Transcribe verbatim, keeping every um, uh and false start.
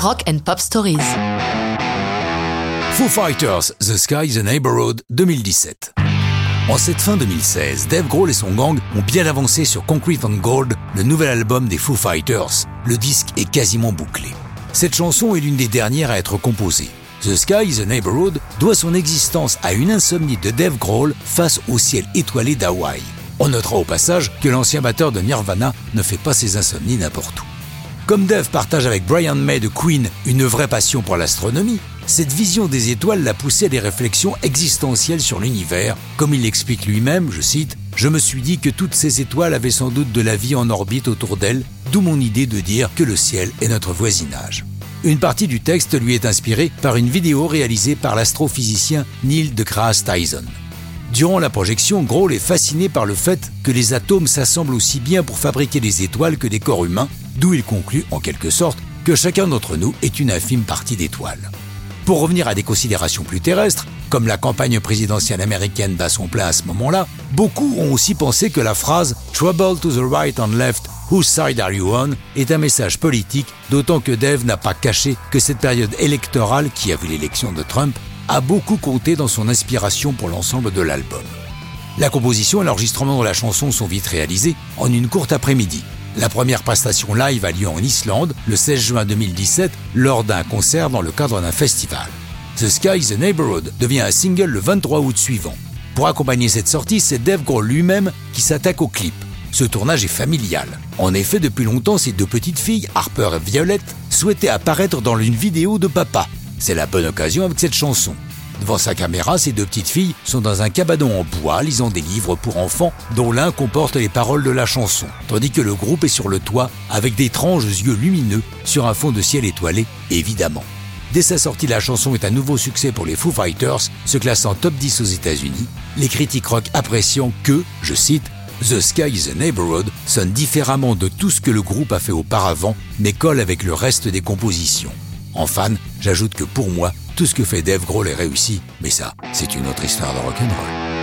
Rock and Pop Stories. Foo Fighters, The Sky is a Neighborhood, deux mille dix-sept. En cette fin deux mille seize, Dave Grohl et son gang ont bien avancé sur Concrete and Gold, le nouvel album des Foo Fighters. Le disque est quasiment bouclé. Cette chanson est l'une des dernières à être composée. The Sky is a Neighborhood doit son existence à une insomnie de Dave Grohl face au ciel étoilé d'Hawaï. On notera au passage que l'ancien batteur de Nirvana ne fait pas ses insomnies n'importe où. Comme Dave partage avec Brian May de Queen une vraie passion pour l'astronomie, cette vision des étoiles l'a poussé à des réflexions existentielles sur l'univers. Comme il l'explique lui-même, je cite, « Je me suis dit que toutes ces étoiles avaient sans doute de la vie en orbite autour d'elles, d'où mon idée de dire que le ciel est notre voisinage. » Une partie du texte lui est inspirée par une vidéo réalisée par l'astrophysicien Neil deGrasse Tyson. Durant la projection, Grohl est fasciné par le fait que les atomes s'assemblent aussi bien pour fabriquer des étoiles que des corps humains, d'où il conclut, en quelque sorte, que chacun d'entre nous est une infime partie d'étoiles. Pour revenir à des considérations plus terrestres, comme la campagne présidentielle américaine bat son plein à ce moment-là, beaucoup ont aussi pensé que la phrase « Trouble to the right and left, whose side are you on ?» est un message politique, d'autant que Dave n'a pas caché que cette période électorale, qui a vu l'élection de Trump, a beaucoup compté dans son inspiration pour l'ensemble de l'album. La composition et l'enregistrement de la chanson sont vite réalisés en une courte après-midi. La première prestation live a lieu en Islande le seize juin deux mille dix-sept lors d'un concert dans le cadre d'un festival. The Sky is a Neighborhood devient un single le vingt-trois août suivant. Pour accompagner cette sortie, c'est Dave Grohl lui-même qui s'attaque au clip. Ce tournage est familial. En effet, depuis longtemps, ces deux petites filles, Harper et Violette, souhaitaient apparaître dans une vidéo de papa. C'est la bonne occasion avec cette chanson. Devant sa caméra, ces deux petites filles sont dans un cabanon en bois, lisant des livres pour enfants dont l'un comporte les paroles de la chanson, tandis que le groupe est sur le toit avec d'étranges yeux lumineux sur un fond de ciel étoilé, évidemment. Dès sa sortie, la chanson est un nouveau succès pour les Foo Fighters, se classant top dix aux États-Unis, les critiques rock appréciant que, je cite, « The Sky is a Neighborhood » sonne différemment de tout ce que le groupe a fait auparavant, mais colle avec le reste des compositions. En fan, j'ajoute que pour moi, tout ce que fait Dave Grohl est réussi, mais ça, c'est une autre histoire de rock'n'roll.